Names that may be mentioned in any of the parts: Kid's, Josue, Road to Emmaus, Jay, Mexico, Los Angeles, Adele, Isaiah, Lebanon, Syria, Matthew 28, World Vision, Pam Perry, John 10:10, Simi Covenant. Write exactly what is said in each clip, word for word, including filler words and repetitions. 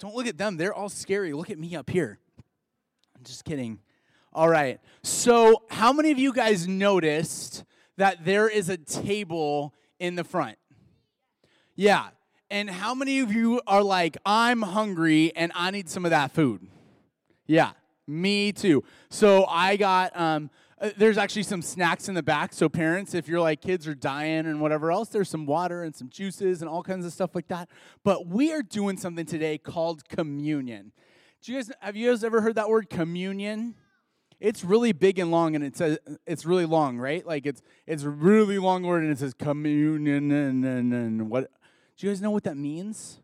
Don't look at them. They're all scary. Look at me up here. I'm just kidding. All right. So how many of you guys noticed that there is a table in the front? Yeah. And how many of you are like, I'm hungry and I need some of that food? Yeah, me too. So I got, um, there's actually some snacks in the back. So parents, if you're like kids are dying and whatever else, there's some water and some juices and all kinds of stuff like that. But we are doing something today called communion. Do you guys, have you guys ever heard that word communion? It's really big and long, and it says it's really long, right? Like it's it's a really long word, and it says communion and, and, and what. Do you guys know what that means?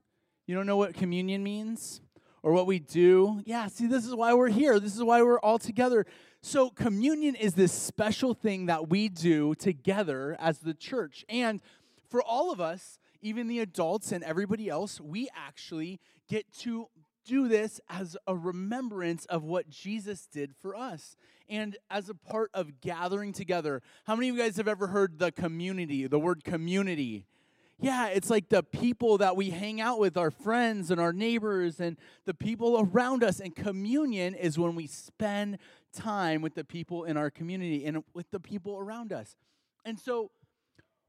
You don't know what communion means or what we do? Yeah, see, this is why we're here. This is why we're all together. So communion is this special thing that we do together as the church. And for all of us, even the adults and everybody else, we actually get to do this as a remembrance of what Jesus did for us. And as a part of gathering together, how many of you guys have ever heard the community, the word community? Yeah, it's like the people that we hang out with, our friends and our neighbors and the people around us. And communion is when we spend time with the people in our community and with the people around us. And so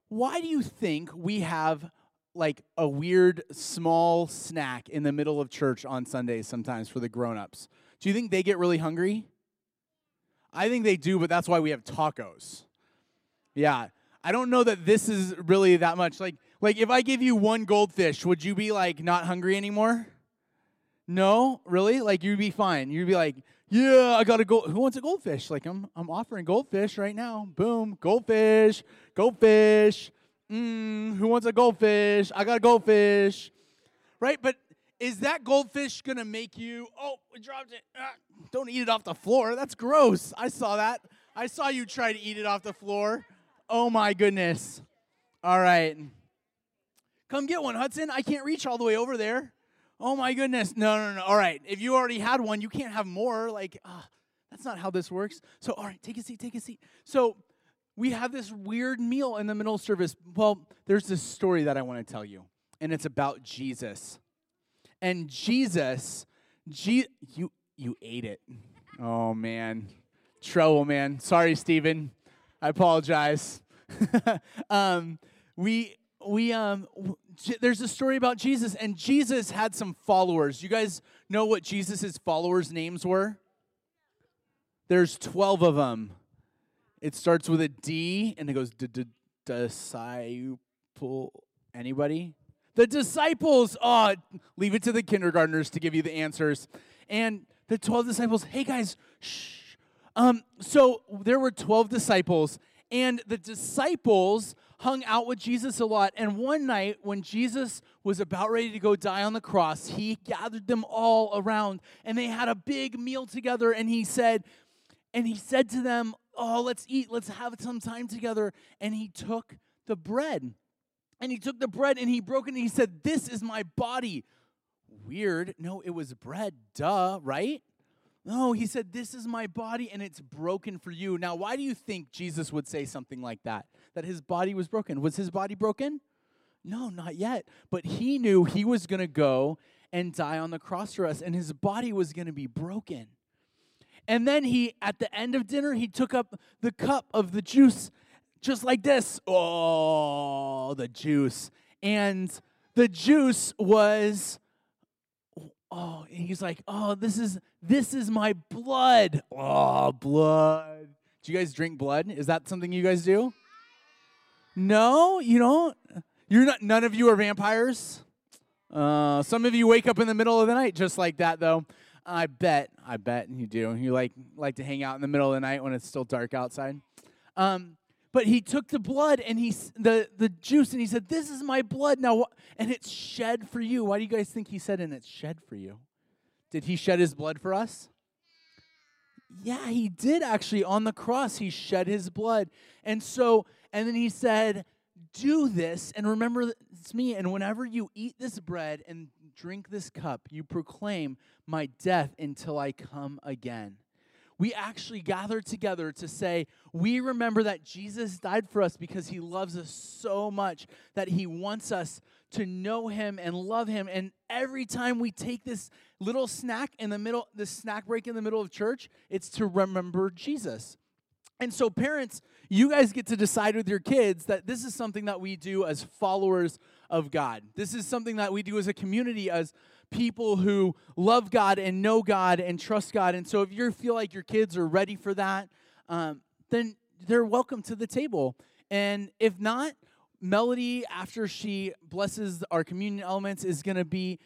why do you think we have like a weird small snack in the middle of church on Sundays sometimes for the grown-ups? Do you think they get really hungry? I think they do, but that's why we have tacos. Yeah, I don't know that this is really that much like. Like, if I give you one goldfish, would you be, like, not hungry anymore? No? Really? Like, you'd be fine. You'd be like, yeah, I got a gold. Who wants a goldfish? Like, I'm I'm offering goldfish right now. Boom. Goldfish. Goldfish. Mmm. Who wants a goldfish? I got a goldfish. Right? But is that goldfish going to make you, oh, we dropped it. Ah, don't eat it off the floor. That's gross. I saw that. I saw you try to eat it off the floor. Oh, my goodness. All right. Come get one, Hudson. I can't reach all the way over there. Oh, my goodness. No, no, no. All right. If you already had one, you can't have more. Like, uh, that's not how this works. So, all right, take a seat, take a seat. So we have this weird meal in the middle of service. Well, there's this story that I want to tell you, and it's about Jesus. And Jesus, Je- you you ate it. Oh, man. Trouble, man. Sorry, Stephen. I apologize. um, we... We um, there's a story about Jesus, and Jesus had some followers. You guys know what Jesus' followers' names were? There's twelve of them. It starts with a D, and it goes disciple. Anybody? The disciples. Oh, leave it to the kindergartners to give you the answers. And the twelve disciples. Hey guys, shh. Um, so there were twelve disciples, and the disciples hung out with Jesus a lot, and one night when Jesus was about ready to go die on the cross, he gathered them all around, and they had a big meal together, and he said, and he said to them, oh, let's eat, let's have some time together, and he took the bread, and he took the bread, and he broke it, and he said, this is my body. Weird. No, it was bread, duh, right? No, he said, this is my body, and it's broken for you. Now, why do you think Jesus would say something like that, that his body was broken? Was his body broken? No, not yet. But he knew he was going to go and die on the cross for us, and his body was going to be broken. And then he, at the end of dinner, he took up the cup of the juice just like this. Oh, the juice. And the juice was... Oh, and he's like, oh, this is this is my blood. Oh, blood. Do you guys drink blood? Is that something you guys do? No, you don't? You're not, none of you are vampires? Uh, some of you wake up in the middle of the night just like that, though. I bet, I bet you do. You like like to hang out in the middle of the night when it's still dark outside. Um, but he took the blood and he the, the juice and he said, this is my blood now, and it's shed for you. Why do you guys think he said, and it's shed for you? Did he shed his blood for us? Yeah, he did actually. On the cross, he shed his blood. And so, and then he said, do this and remember it's me. And whenever you eat this bread and drink this cup, you proclaim my death until I come again. we actually gather together to say, we remember that Jesus died for us because he loves us so much that he wants us to know him and love him. And every time we take this little snack in the middle, this snack break in the middle of church, it's to remember Jesus. And so parents, you guys get to decide with your kids that this is something that we do as followers of God. This is something that we do as a community, as people who love God and know God and trust God. And so if you feel like your kids are ready for that, um, then they're welcome to the table. And if not, Melody, after she blesses our communion elements, is going to be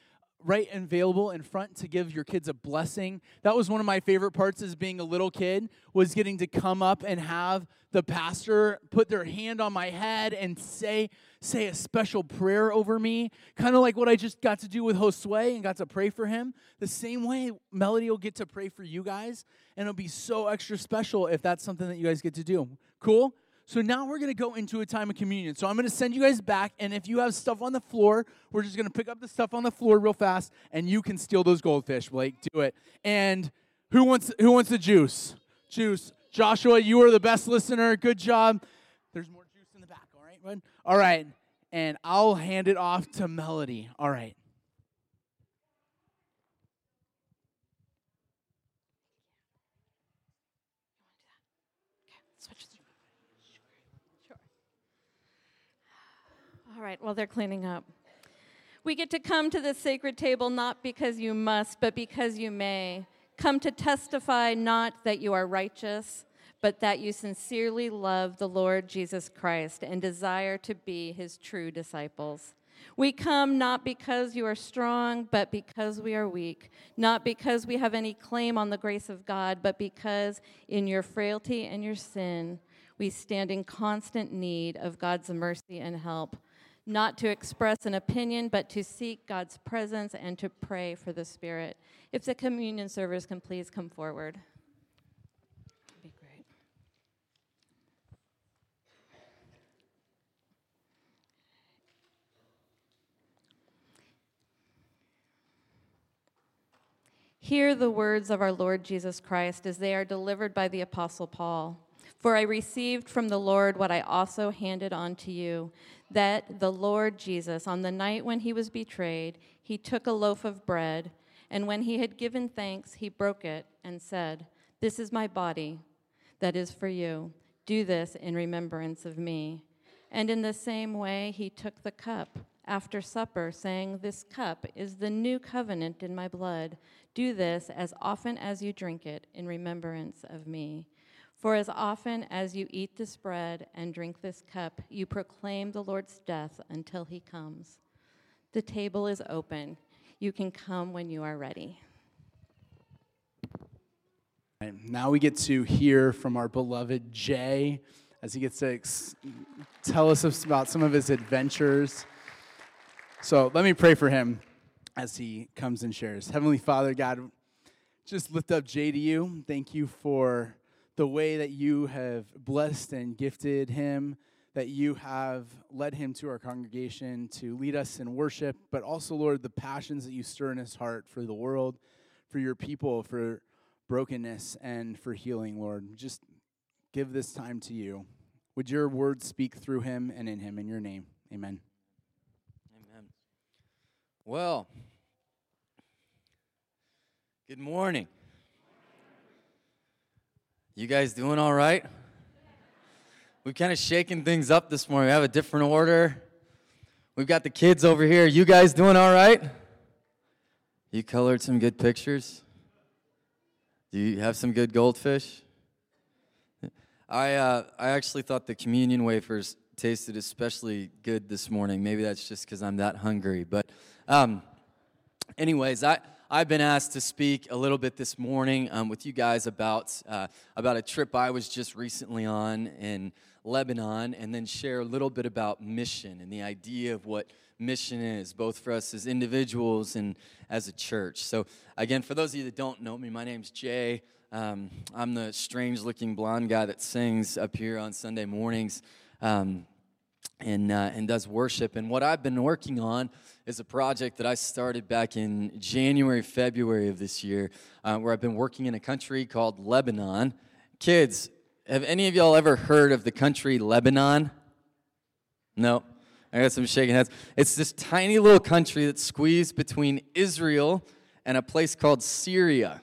right and available in front to give your kids a blessing. That was one of my favorite parts as being a little kid, was getting to come up and have the pastor put their hand on my head and say say a special prayer over me, kind of like what I just got to do with Josue and got to pray for him. The same way, Melody will get to pray for you guys, and it'll be so extra special if that's something that you guys get to do. Cool? So now we're going to go into a time of communion. So I'm going to send you guys back, and if you have stuff on the floor, we're just going to pick up the stuff on the floor real fast, and you can steal those goldfish, Blake. Do it. And who wants who wants the juice? Juice. Joshua, you are the best listener. Good job. There's more juice in the back, all right, bud? All right, and I'll hand it off to Melody. All right. All right, well, they're cleaning up. We get to come to this sacred table not because you must, but because you may. Come to testify not that you are righteous, but that you sincerely love the Lord Jesus Christ and desire to be his true disciples. We come not because you are strong, but because we are weak, not because we have any claim on the grace of God, but because in your frailty and your sin, we stand in constant need of God's mercy and help. Not to express an opinion, but to seek God's presence and to pray for the Spirit. If the communion servers can please come forward. That'd be great. Hear the words of our Lord Jesus Christ as they are delivered by the Apostle Paul. For I received from the Lord what I also handed on to you, that the Lord Jesus, on the night when he was betrayed, he took a loaf of bread, and when he had given thanks, he broke it and said, "This is my body that is for you. Do this in remembrance of me." And in the same way, he took the cup after supper, saying, "This cup is the new covenant in my blood. Do this as often as you drink it in remembrance of me. For as often as you eat this bread and drink this cup, you proclaim the Lord's death until he comes." The table is open. You can come when you are ready. Now we get to hear from our beloved Jay as he gets to ex- tell us about some of his adventures. So let me pray for him as he comes and shares. Heavenly Father, God, just lift up Jay to you. Thank you for the way that you have blessed and gifted him, that you have led him to our congregation to lead us in worship, but also, Lord, the passions that you stir in his heart for the world, for your people, for brokenness, and for healing, Lord. Just give this time to you. Would your word speak through him and in him, in your name. Amen. Amen. Well, good morning. You guys doing all right? We've kind of shaken things up this morning. We have a different order. We've got the kids over here. You guys doing all right? You colored some good pictures? Do you have some good goldfish? I uh, I actually thought the communion wafers tasted especially good this morning. Maybe that's just because I'm that hungry. But um, anyways, I... I've been asked to speak a little bit this morning um, with you guys about uh, about a trip I was just recently on in Lebanon, and then share a little bit about mission and the idea of what mission is, both for us as individuals and as a church. So again, for those of you that don't know me, my name's Jay. Um, I'm the strange-looking blonde guy that sings up here on Sunday mornings. Um, and uh, and does worship. And what I've been working on is a project that I started back in January, February of this year, uh, where I've been working in a country called Lebanon. Kids, have any of y'all ever heard of the country Lebanon? No. I got some shaking heads. It's this tiny little country that's squeezed between Israel and a place called Syria.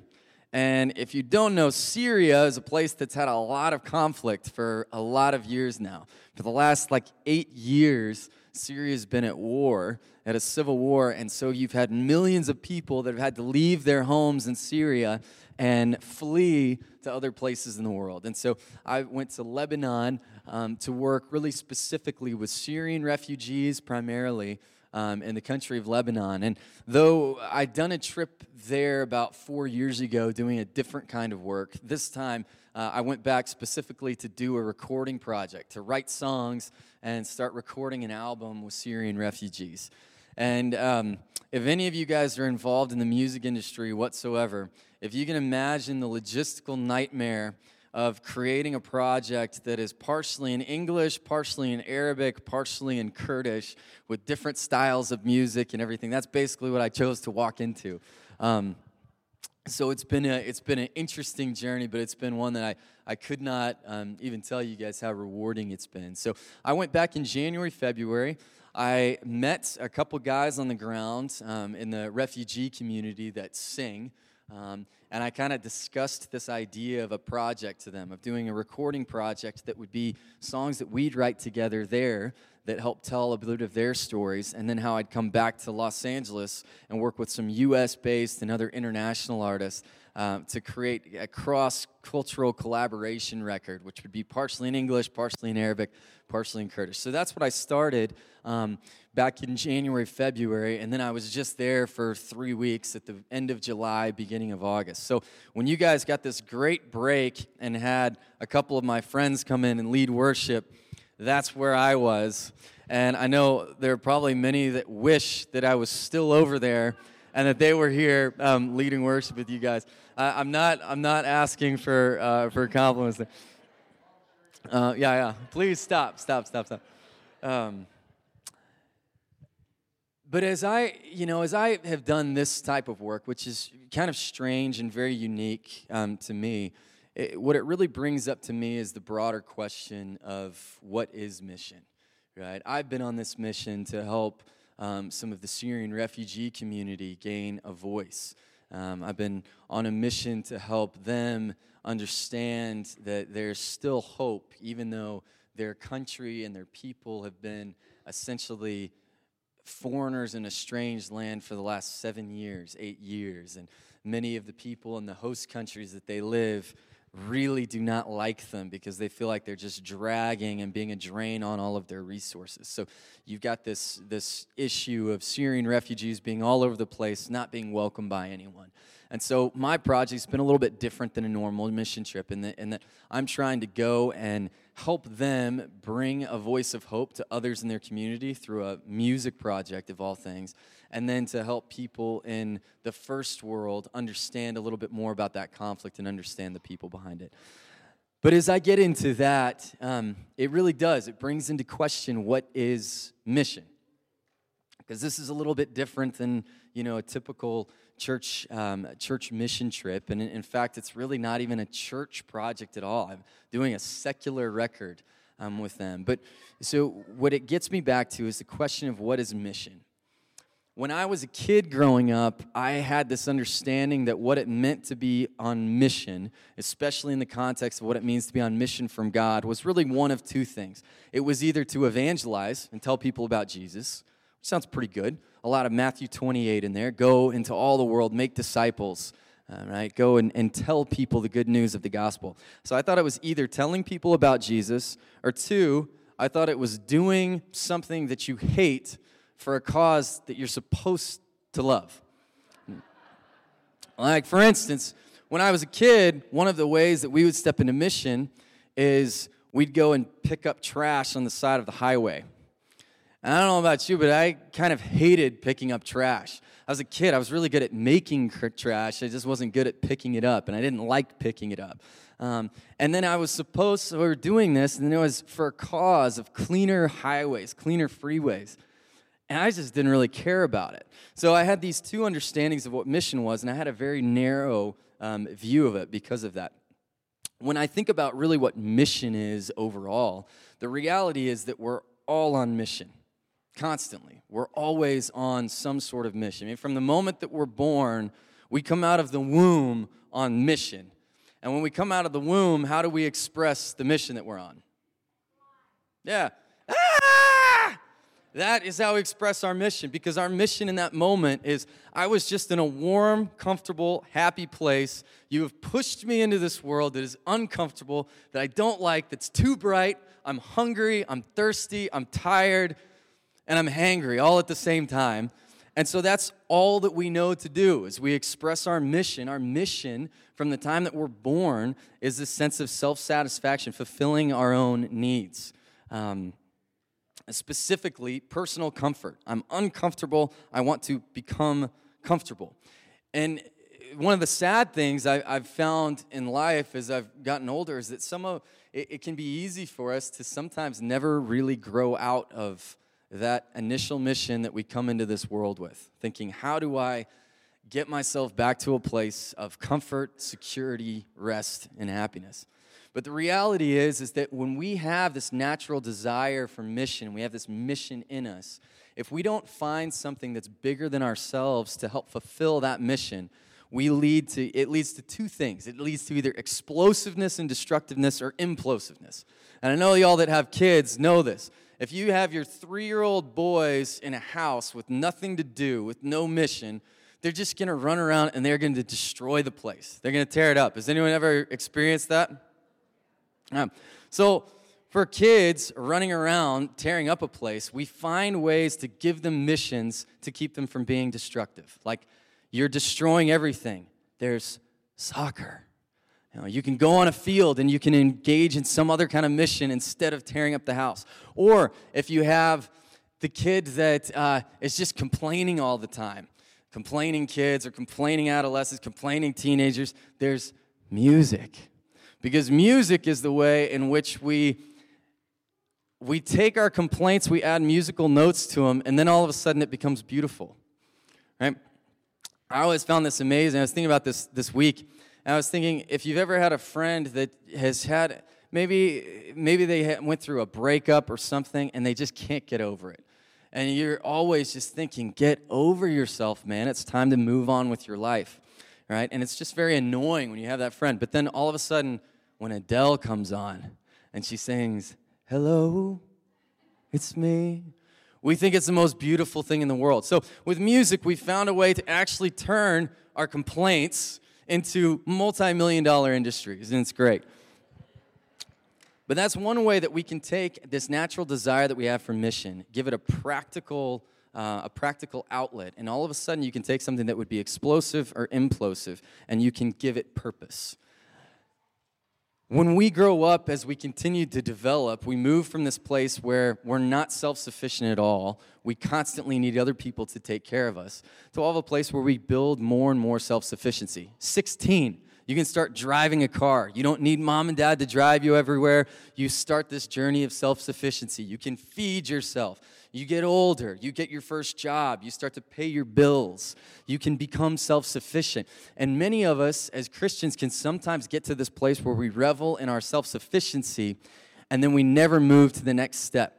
And if you don't know, Syria is a place that's had a lot of conflict for a lot of years now. For the last, like, eight years, Syria's been at war, at a civil war, and so you've had millions of people that have had to leave their homes in Syria and flee to other places in the world. And so I went to Lebanon um, to work really specifically with Syrian refugees primarily, Um, in the country of Lebanon. And though I'd done a trip there about four years ago doing a different kind of work, this time uh, I went back specifically to do a recording project, to write songs and start recording an album with Syrian refugees. And um, if any of you guys are involved in the music industry whatsoever, if you can imagine the logistical nightmare of creating a project that is partially in English, partially in Arabic, partially in Kurdish, with different styles of music and everything. That's basically what I chose to walk into. Um, so it's been a it's been an interesting journey, but it's been one that I, I could not um, even tell you guys how rewarding it's been. So I went back in January, February. I met a couple guys on the ground um, in the refugee community that sing. Um, and I kind of discussed this idea of a project to them, of doing a recording project that would be songs that we'd write together there that helped tell a bit of their stories, and then how I'd come back to Los Angeles and work with some U S-based and other international artists uh, to create a cross-cultural collaboration record, which would be partially in English, partially in Arabic, partially in Kurdish. So that's what I started um, back in January, February, and then I was just there for three weeks at the end of July, beginning of August. So when you guys got this great break and had a couple of my friends come in and lead worship, that's where I was. And I know there are probably many that wish that I was still over there and that they were here um, leading worship with you guys. Uh, I'm not I'm not asking for uh, for compliments there. Uh, yeah, yeah. Please stop, stop, stop, stop. Um, but as I, you know, as I have done this type of work, which is kind of strange and very unique um, to me, it, what it really brings up to me is the broader question of what is mission, right? I've been on this mission to help um, some of the Syrian refugee community gain a voice. Um, I've been on a mission to help them understand that there's still hope, even though their country and their people have been essentially foreigners in a strange land for the last seven years, eight years. And many of the people in the host countries that they live really do not like them because they feel like they're just dragging and being a drain on all of their resources. So you've got this, this issue of Syrian refugees being all over the place, not being welcomed by anyone. And so my project's been a little bit different than a normal mission trip in that, in that I'm trying to go and help them bring a voice of hope to others in their community through a music project, of all things, and then to help people in the first world understand a little bit more about that conflict and understand the people behind it. But as I get into that, um, it really does. It brings into question, what is mission? Because this is a little bit different than, you know, a typical church um, church mission trip. And in fact, it's really not even a church project at all. I'm doing a secular record um, with them. But so what it gets me back to is the question of what is mission. When I was a kid growing up, I had this understanding that what it meant to be on mission, especially in the context of what it means to be on mission from God, was really one of two things. It was either to evangelize and tell people about Jesus, sounds pretty good. A lot of Matthew twenty-eight in there. Go into all the world, make disciples, all right? Go and, and tell people the good news of the gospel. So I thought it was either telling people about Jesus, or two, I thought it was doing something that you hate for a cause that you're supposed to love. Like, for instance, when I was a kid, one of the ways that we would step into mission is we'd go and pick up trash on the side of the highway. And I don't know about you, but I kind of hated picking up trash. I was a kid. I was really good at making trash. I just wasn't good at picking it up, and I didn't like picking it up. Um, and then I was supposed, so we were doing this, and it was for a cause of cleaner highways, cleaner freeways. And I just didn't really care about it. So I had these two understandings of what mission was, and I had a very narrow um, view of it because of that. When I think about really what mission is overall, the reality is that we're all on mission, constantly. We're always on some sort of mission. I mean, from the moment that we're born, we come out of the womb on mission. And when we come out of the womb, how do we express the mission that we're on? Yeah. Ah! That is how we express our mission, because our mission in that moment is, I was just in a warm, comfortable, happy place. You have pushed me into this world that is uncomfortable, that I don't like, that's too bright. I'm hungry, I'm thirsty, I'm tired, and I'm hangry all at the same time. And so that's all that we know to do is we express our mission. Our mission from the time that we're born is this sense of self-satisfaction, fulfilling our own needs. Um, specifically, personal comfort. I'm uncomfortable. I want to become comfortable. And one of the sad things I, I've found in life as I've gotten older is that some of it, it can be easy for us to sometimes never really grow out of that initial mission that we come into this world with, thinking, how do I get myself back to a place of comfort, security, rest, and happiness? But the reality is, is that when we have this natural desire for mission, we have this mission in us, if we don't find something that's bigger than ourselves to help fulfill that mission, we lead to, it leads to two things. It leads to either explosiveness and destructiveness or implosiveness. And I know y'all that have kids know this. If you have your three-year-old boys in a house with nothing to do, with no mission, they're just going to run around and they're going to destroy the place. They're going to tear it up. Has anyone ever experienced that? Um, so for kids running around, tearing up a place, we find ways to give them missions to keep them from being destructive. Like, you're destroying everything. There's soccer. You know, you can go on a field and you can engage in some other kind of mission instead of tearing up the house. Or if you have the kid that uh, is just complaining all the time, complaining kids or complaining adolescents, complaining teenagers, there's music. Because music is the way in which we we take our complaints, we add musical notes to them, and then all of a sudden it becomes beautiful. Right? I always found this amazing. I was thinking about this this week. I was thinking, if you've ever had a friend that has had, maybe maybe they went through a breakup or something, and they just can't get over it. And you're always just thinking, get over yourself, man. It's time to move on with your life, right? And it's just very annoying when you have that friend. But then all of a sudden, when Adele comes on, and she sings, hello, it's me, we think it's the most beautiful thing in the world. So with music, we found a way to actually turn our complaints into multi-million dollar industries, and it's great. But that's one way that we can take this natural desire that we have for mission, give it a practical uh, a practical outlet, and all of a sudden you can take something that would be explosive or implosive, and you can give it purpose. When we grow up, as we continue to develop, we move from this place where we're not self-sufficient at all, we constantly need other people to take care of us, to all of a place where we build more and more self-sufficiency. sixteen, you can start driving a car. You don't need mom and dad to drive you everywhere. You start this journey of self-sufficiency. You can feed yourself. You get older. You get your first job. You start to pay your bills. You can become self-sufficient. And many of us as Christians can sometimes get to this place where we revel in our self-sufficiency, and then we never move to the next step.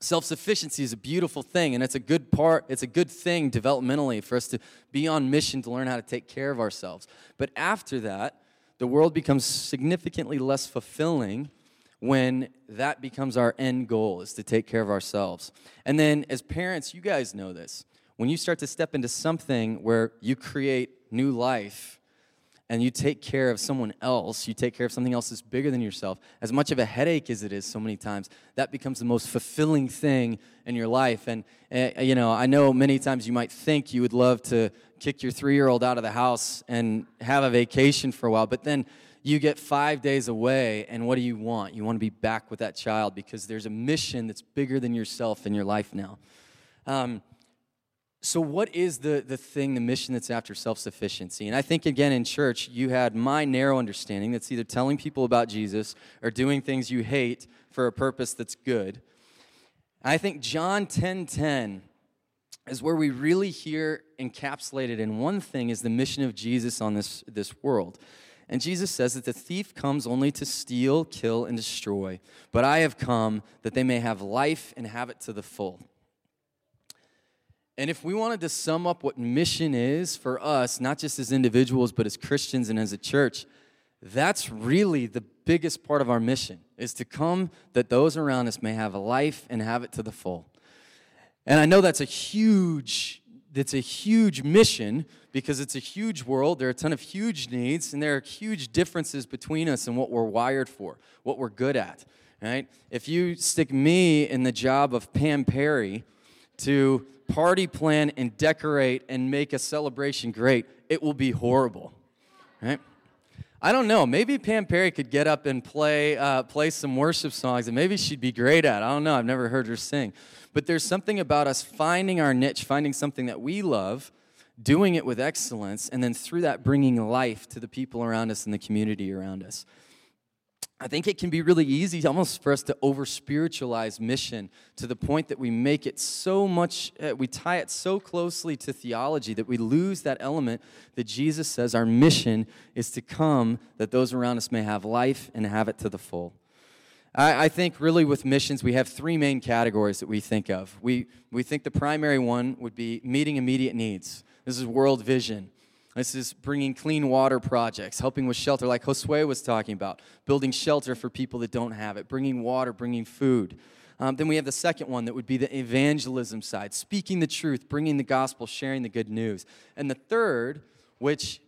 Self-sufficiency is a beautiful thing, and it's a good part, it's a good thing developmentally for us to be on mission to learn how to take care of ourselves. But after that, the world becomes significantly less fulfilling when that becomes our end goal, is to take care of ourselves. And then as parents, you guys know this. When you start to step into something where you create new life and you take care of someone else, you take care of something else that's bigger than yourself, as much of a headache as it is so many times, that becomes the most fulfilling thing in your life. And, uh, you know, I know many times you might think you would love to kick your three-year-old out of the house and have a vacation for a while, but then you get five days away, and what do you want? You want to be back with that child because there's a mission that's bigger than yourself in your life now. Um, so what is the, the thing, the mission that's after self-sufficiency? And I think, again, in church, you had my narrow understanding that's either telling people about Jesus or doing things you hate for a purpose that's good. I think John ten ten is where we really hear encapsulated in one thing is the mission of Jesus on this, this world. And Jesus says that the thief comes only to steal, kill, and destroy. But I have come that they may have life and have it to the full. And if we wanted to sum up what mission is for us, not just as individuals, but as Christians and as a church, that's really the biggest part of our mission, is to come that those around us may have a life and have it to the full. And I know that's a huge, that's a huge mission because it's a huge world. There are a ton of huge needs, and there are huge differences between us and what we're wired for, what we're good at, right? If you stick me in the job of Pam Perry to party plan and decorate and make a celebration great, it will be horrible, right? I don't know. Maybe Pam Perry could get up and play, uh, play some worship songs, and maybe she'd be great at it. I don't know. I've never heard her sing. But there's something about us finding our niche, finding something that we love, doing it with excellence, and then through that bringing life to the people around us and the community around us. I think it can be really easy almost for us to over-spiritualize mission to the point that we make it so much, uh, we tie it so closely to theology that we lose that element that Jesus says our mission is to come that those around us may have life and have it to the full. I think really with missions, we have three main categories that we think of. We we think the primary one would be meeting immediate needs. This is World Vision. This is bringing clean water projects, helping with shelter like Josue was talking about, building shelter for people that don't have it, bringing water, bringing food. Um, then we have the second one that would be the evangelism side, speaking the truth, bringing the gospel, sharing the good news. And the third, which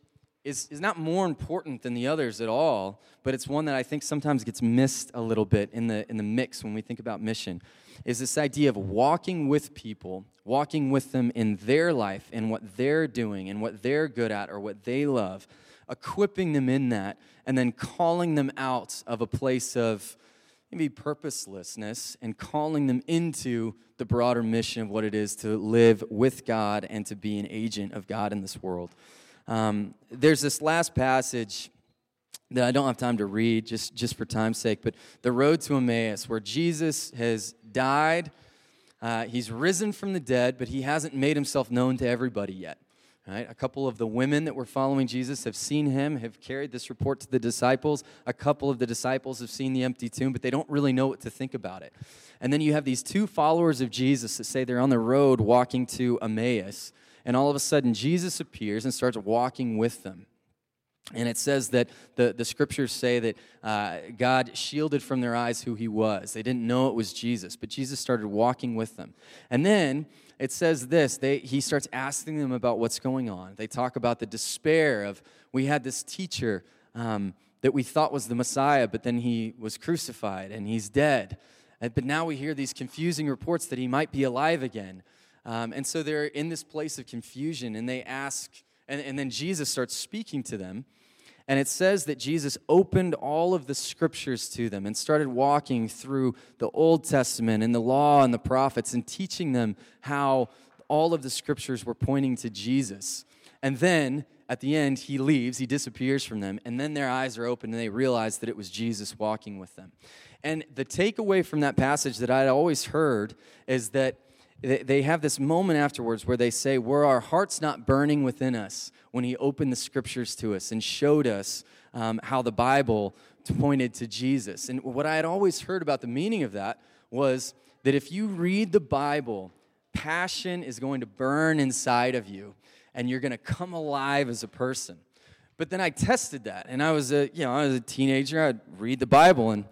is is not more important than the others at all, but it's one that I think sometimes gets missed a little bit in the in the mix when we think about mission, is this idea of walking with people, walking with them in their life and what they're doing and what they're good at or what they love, equipping them in that, and then calling them out of a place of maybe purposelessness and calling them into the broader mission of what it is to live with God and to be an agent of God in this world. Um, there's this last passage that I don't have time to read, just, just for time's sake, but the Road to Emmaus, where Jesus has died, uh, he's risen from the dead, but he hasn't made himself known to everybody yet. Right? A couple of the women that were following Jesus have seen him, have carried this report to the disciples. A couple of the disciples have seen the empty tomb, but they don't really know what to think about it. And then you have these two followers of Jesus that say they're on the road walking to Emmaus, and all of a sudden, Jesus appears and starts walking with them. And it says that the, the scriptures say that uh, God shielded from their eyes who he was. They didn't know it was Jesus, but Jesus started walking with them. And then it says this, they, he starts asking them about what's going on. They talk about the despair of, we had this teacher um, that we thought was the Messiah, but then he was crucified and he's dead. But now we hear these confusing reports that he might be alive again. Um, and so they're in this place of confusion, and they ask, and, and then Jesus starts speaking to them. And it says that Jesus opened all of the scriptures to them and started walking through the Old Testament and the law and the prophets and teaching them how all of the scriptures were pointing to Jesus. And then at the end, he leaves, he disappears from them, and then their eyes are open and they realize that it was Jesus walking with them. And the takeaway from that passage that I'd always heard is that they have this moment afterwards where they say, were our hearts not burning within us when he opened the scriptures to us and showed us um, how the Bible pointed to Jesus? And what I had always heard about the meaning of that was that if you read the Bible, passion is going to burn inside of you, and you're going to come alive as a person. But then I tested that, and I was a, you know, I was a teenager. I'd read the Bible, and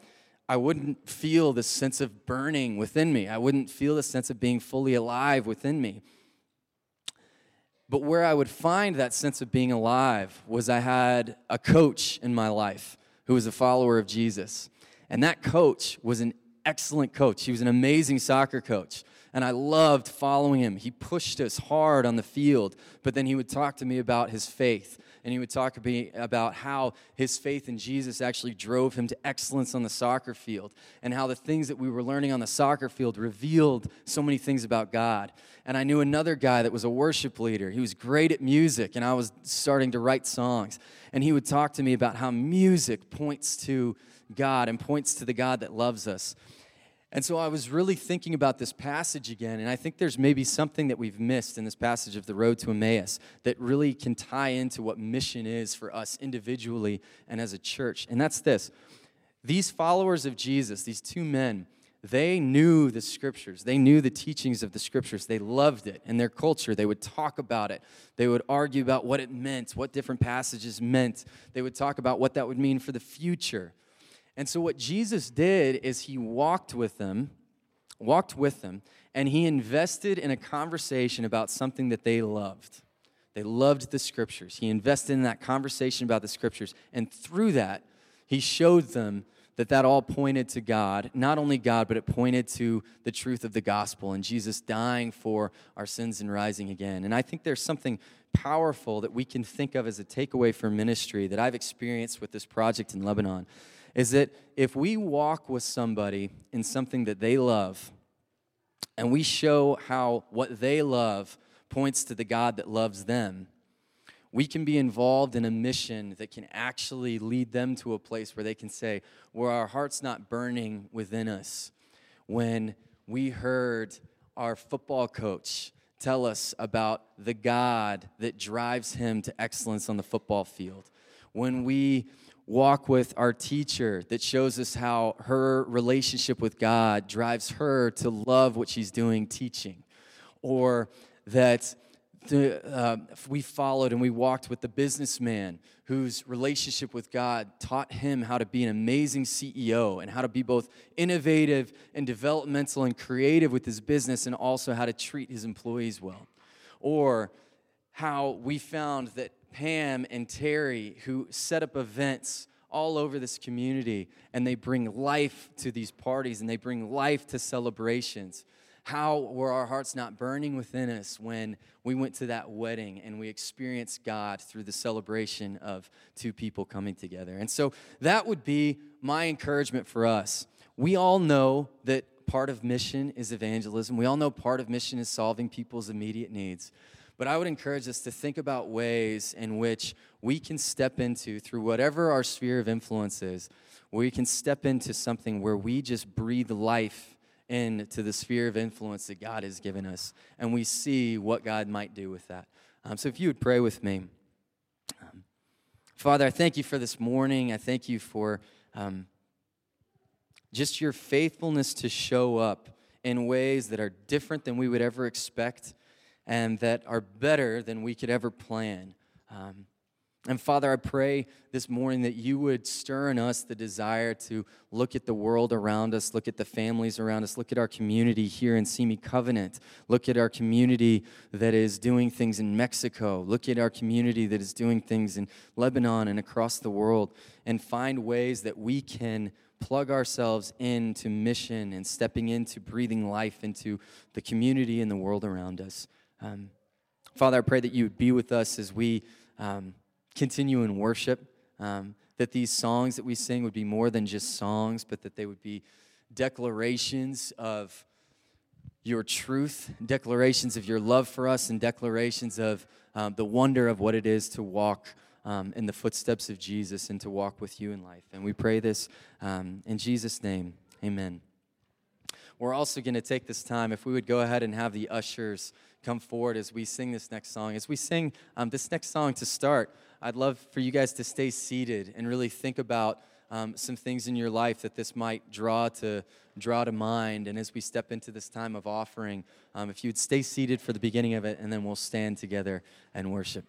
I wouldn't feel the sense of burning within me. I wouldn't feel the sense of being fully alive within me. But where I would find that sense of being alive was I had a coach in my life who was a follower of Jesus. And that coach was an excellent coach. He was an amazing soccer coach, and I loved following him. He pushed us hard on the field, but then he would talk to me about his faith, and he would talk to me about how his faith in Jesus actually drove him to excellence on the soccer field, and how the things that we were learning on the soccer field revealed so many things about God. And I knew another guy that was a worship leader. He was great at music, and I was starting to write songs, and he would talk to me about how music points to God and points to the God that loves us. And so I was really thinking about this passage again, and I think there's maybe something that we've missed in this passage of the Road to Emmaus that really can tie into what mission is for us individually and as a church. And that's this. These followers of Jesus, these two men, they knew the Scriptures. They knew the teachings of the Scriptures. They loved it in their culture. They would talk about it. They would argue about what it meant, what different passages meant. They would talk about what that would mean for the future. And so what Jesus did is he walked with them, walked with them, and he invested in a conversation about something that they loved. They loved the Scriptures. He invested in that conversation about the Scriptures, and through that, he showed them that that all pointed to God, not only God, but it pointed to the truth of the gospel and Jesus dying for our sins and rising again. And I think there's something powerful that we can think of as a takeaway for ministry that I've experienced with this project in Lebanon, is that if we walk with somebody in something that they love, and we show how what they love points to the God that loves them, we can be involved in a mission that can actually lead them to a place where they can say, were our hearts not burning within us when we heard our football coach tell us about the God that drives him to excellence on the football field? When we walk with our teacher that shows us how her relationship with God drives her to love what she's doing teaching, or that the, uh, we followed and we walked with the businessman whose relationship with God taught him how to be an amazing C E O and how to be both innovative and developmental and creative with his business, and also how to treat his employees well. Or how we found that Pam and Terry, who set up events all over this community, and they bring life to these parties, and they bring life to celebrations. How were our hearts not burning within us when we went to that wedding and we experienced God through the celebration of two people coming together? And so that would be my encouragement for us. We all know that part of mission is evangelism. We all know part of mission is solving people's immediate needs. But I would encourage us to think about ways in which we can step into, through whatever our sphere of influence is, we can step into something where we just breathe life into the sphere of influence that God has given us, and we see what God might do with that. Um, so if you would pray with me. Um, Father, I thank you for this morning. I thank you for um, just your faithfulness to show up in ways that are different than we would ever expect, and that are better than we could ever plan. Um, and Father, I pray this morning that you would stir in us the desire to look at the world around us, look at the families around us, look at our community here in Simi Covenant, look at our community that is doing things in Mexico, look at our community that is doing things in Lebanon and across the world, and find ways that we can plug ourselves into mission and stepping into breathing life into the community and the world around us. Um, Father, I pray that you would be with us as we um, continue in worship, um, that these songs that we sing would be more than just songs, but that they would be declarations of your truth, declarations of your love for us, and declarations of um, the wonder of what it is to walk um, in the footsteps of Jesus and to walk with you in life. And we pray this um, in Jesus' name, amen. We're also going to take this time, if we would go ahead and have the ushers come forward as we sing this next song. As we sing um, this next song to start, I'd love for you guys to stay seated and really think about um, some things in your life that this might draw to draw to mind. And as we step into this time of offering, um, if you'd stay seated for the beginning of it, and then we'll stand together and worship.